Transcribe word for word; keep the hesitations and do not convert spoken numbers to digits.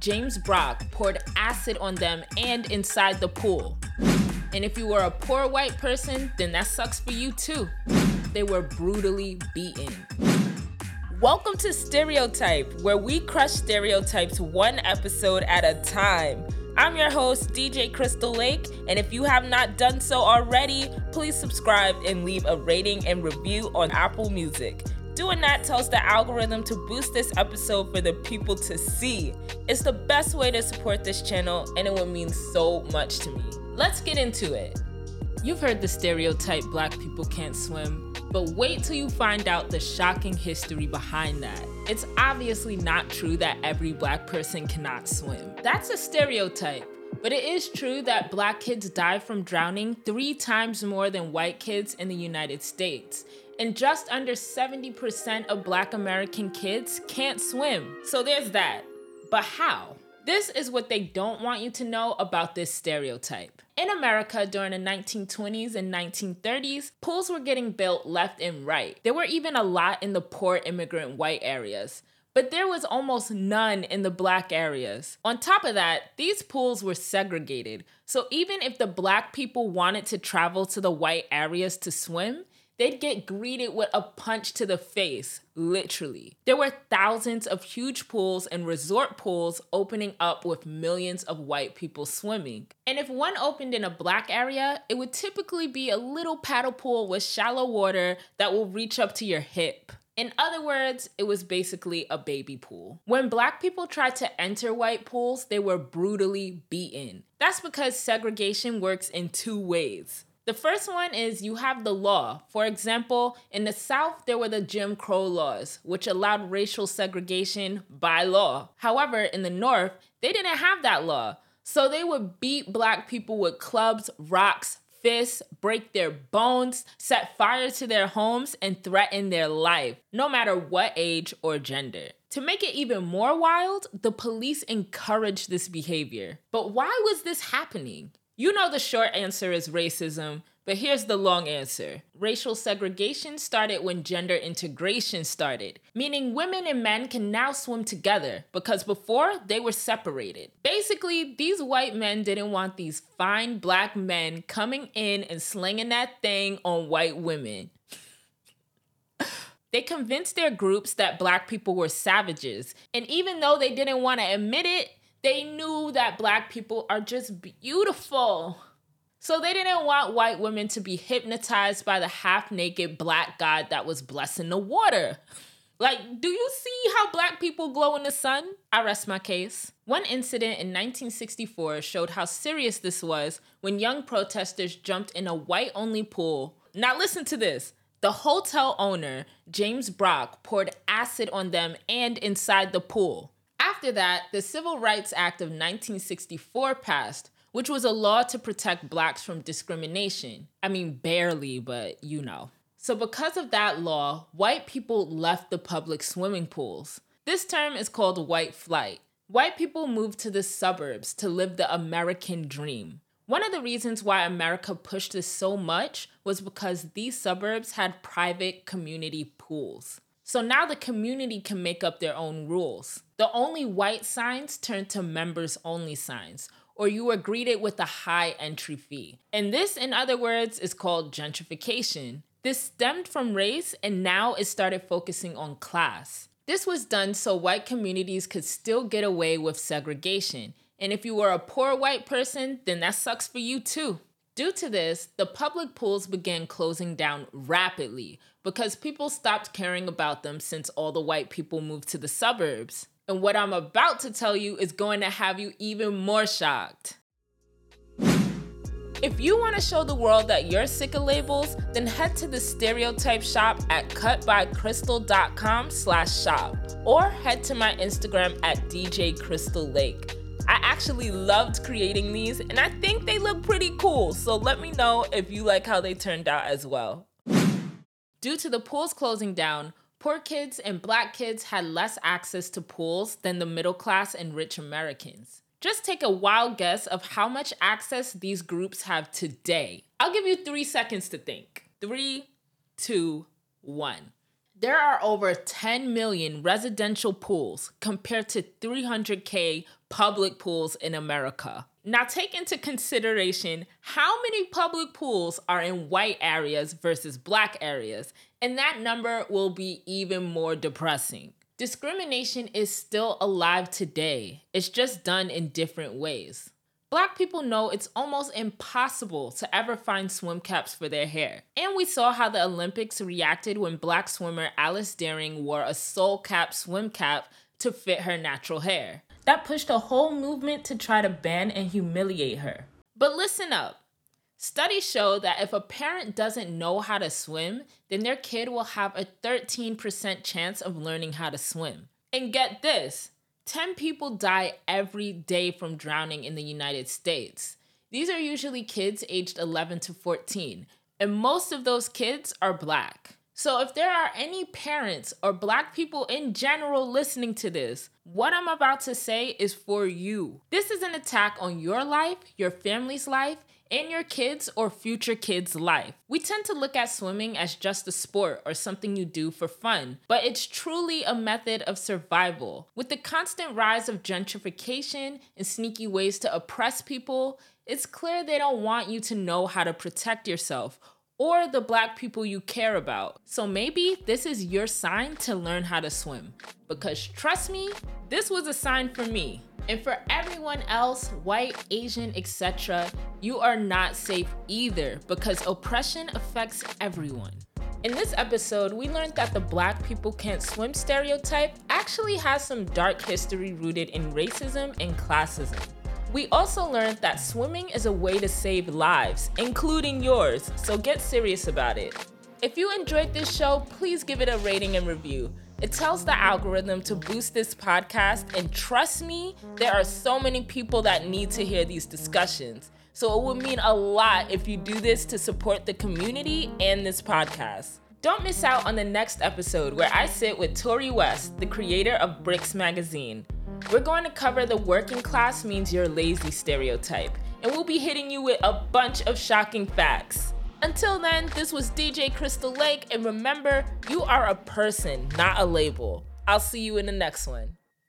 James Brock poured acid on them and inside the pool. And if you were a poor white person, then that sucks for you too. They were brutally beaten. Welcome to Stereotype, where we crush stereotypes one episode at a time. I'm your host, D J Krystal Lake, and if you have not done so already, please subscribe and leave a rating and review on Apple Music. Doing that tells the algorithm to boost this episode for the people to see. It's the best way to support this channel, and it would mean so much to me. Let's get into it. You've heard the stereotype black people can't swim, but wait till you find out the shocking history behind that. It's obviously not true that every black person cannot swim. That's a stereotype, but it is true that black kids die from drowning three times more than white kids in the United States. And just under seventy percent of black American kids can't swim. So there's that. But how? This is what they don't want you to know about this stereotype. In America during the nineteen twenties and nineteen thirties, pools were getting built left and right. There were even a lot in the poor immigrant white areas, but there was almost none in the black areas. On top of that, these pools were segregated. So even if the black people wanted to travel to the white areas to swim, they'd get greeted with a punch to the face, literally. There were thousands of huge pools and resort pools opening up with millions of white people swimming. And if one opened in a black area, it would typically be a little paddle pool with shallow water that will reach up to your hip. In other words, it was basically a baby pool. When black people tried to enter white pools, they were brutally beaten. That's because segregation works in two ways. The first one is you have the law. For example, in the South, there were the Jim Crow laws, which allowed racial segregation by law. However, in the North, they didn't have that law. So they would beat black people with clubs, rocks, fists, break their bones, set fire to their homes, and threaten their life, no matter what age or gender. To make it even more wild, the police encouraged this behavior. But why was this happening? You know the short answer is racism, but here's the long answer. Racial segregation started when gender integration started, meaning women and men can now swim together because before they were separated. Basically, these white men didn't want these fine black men coming in and slinging that thing on white women. They convinced their groups that black people were savages, and even though they didn't want to admit it, they knew that black people are just beautiful. So they didn't want white women to be hypnotized by the half-naked black god that was blessing the water. Like, do you see how black people glow in the sun? I rest my case. One incident in nineteen sixty-four showed how serious this was when young protesters jumped in a white-only pool. Now listen to this. The hotel owner, James Brock, poured acid on them and inside the pool. After that, the Civil Rights Act of nineteen sixty-four passed, which was a law to protect blacks from discrimination. I mean, barely, but you know. So because of that law, white people left the public swimming pools. This term is called white flight. White people moved to the suburbs to live the American dream. One of the reasons why America pushed this so much was because these suburbs had private community pools. So now the community can make up their own rules. The only white signs turned to members only signs, or you were greeted with a high entry fee. And this, in other words, is called gentrification. This stemmed from race and now it started focusing on class. This was done so white communities could still get away with segregation. And if you were a poor white person, then that sucks for you too. Due to this, the public pools began closing down rapidly because people stopped caring about them since all the white people moved to the suburbs. And what I'm about to tell you is going to have you even more shocked. If you want to show the world that you're sick of labels, then head to the Stereotype shop at cut by krystal dot com slash shop or head to my Instagram at D J Krystal Lake. I actually loved creating these and I think they look pretty cool, so let me know if you like how they turned out as well. Due to the pools closing down, poor kids and black kids had less access to pools than the middle class and rich Americans. Just take a wild guess of how much access these groups have today. I'll give you three seconds to think. Three, two, one. There are over ten million residential pools compared to three hundred thousand public pools in America. Now take into consideration how many public pools are in white areas versus black areas, and that number will be even more depressing. Discrimination is still alive today. It's just done in different ways. Black people know it's almost impossible to ever find swim caps for their hair. And we saw how the Olympics reacted when black swimmer Alice Dearing wore a Soul Cap swim cap to fit her natural hair. That pushed a whole movement to try to ban and humiliate her. But listen up. Studies show that if a parent doesn't know how to swim, then their kid will have a thirteen percent chance of learning how to swim. And get this, ten people die every day from drowning in the United States. These are usually kids aged eleven to fourteen, and most of those kids are black. So if there are any parents or black people in general listening to this, what I'm about to say is for you. This is an attack on your life, your family's life, and your kids' or future kids' life. We tend to look at swimming as just a sport or something you do for fun, but it's truly a method of survival. With the constant rise of gentrification and sneaky ways to oppress people, it's clear they don't want you to know how to protect yourself or the black people you care about. So maybe this is your sign to learn how to swim. Because trust me, this was a sign for me. And for everyone else, white, Asian, et cetera, you are not safe either, because oppression affects everyone. In this episode, we learned that the black people can't swim stereotype actually has some dark history rooted in racism and classism. We also learned that swimming is a way to save lives, including yours, so get serious about it. If you enjoyed this show, please give it a rating and review. It tells the algorithm to boost this podcast, and trust me, there are so many people that need to hear these discussions. So it would mean a lot if you do this to support the community and this podcast. Don't miss out on the next episode where I sit with Tori West, the creator of Bricks Magazine. We're going to cover the working class means you're lazy stereotype, and we'll be hitting you with a bunch of shocking facts. Until then, this was D J Krystal Lake, and remember, you are a person, not a label. I'll see you in the next one.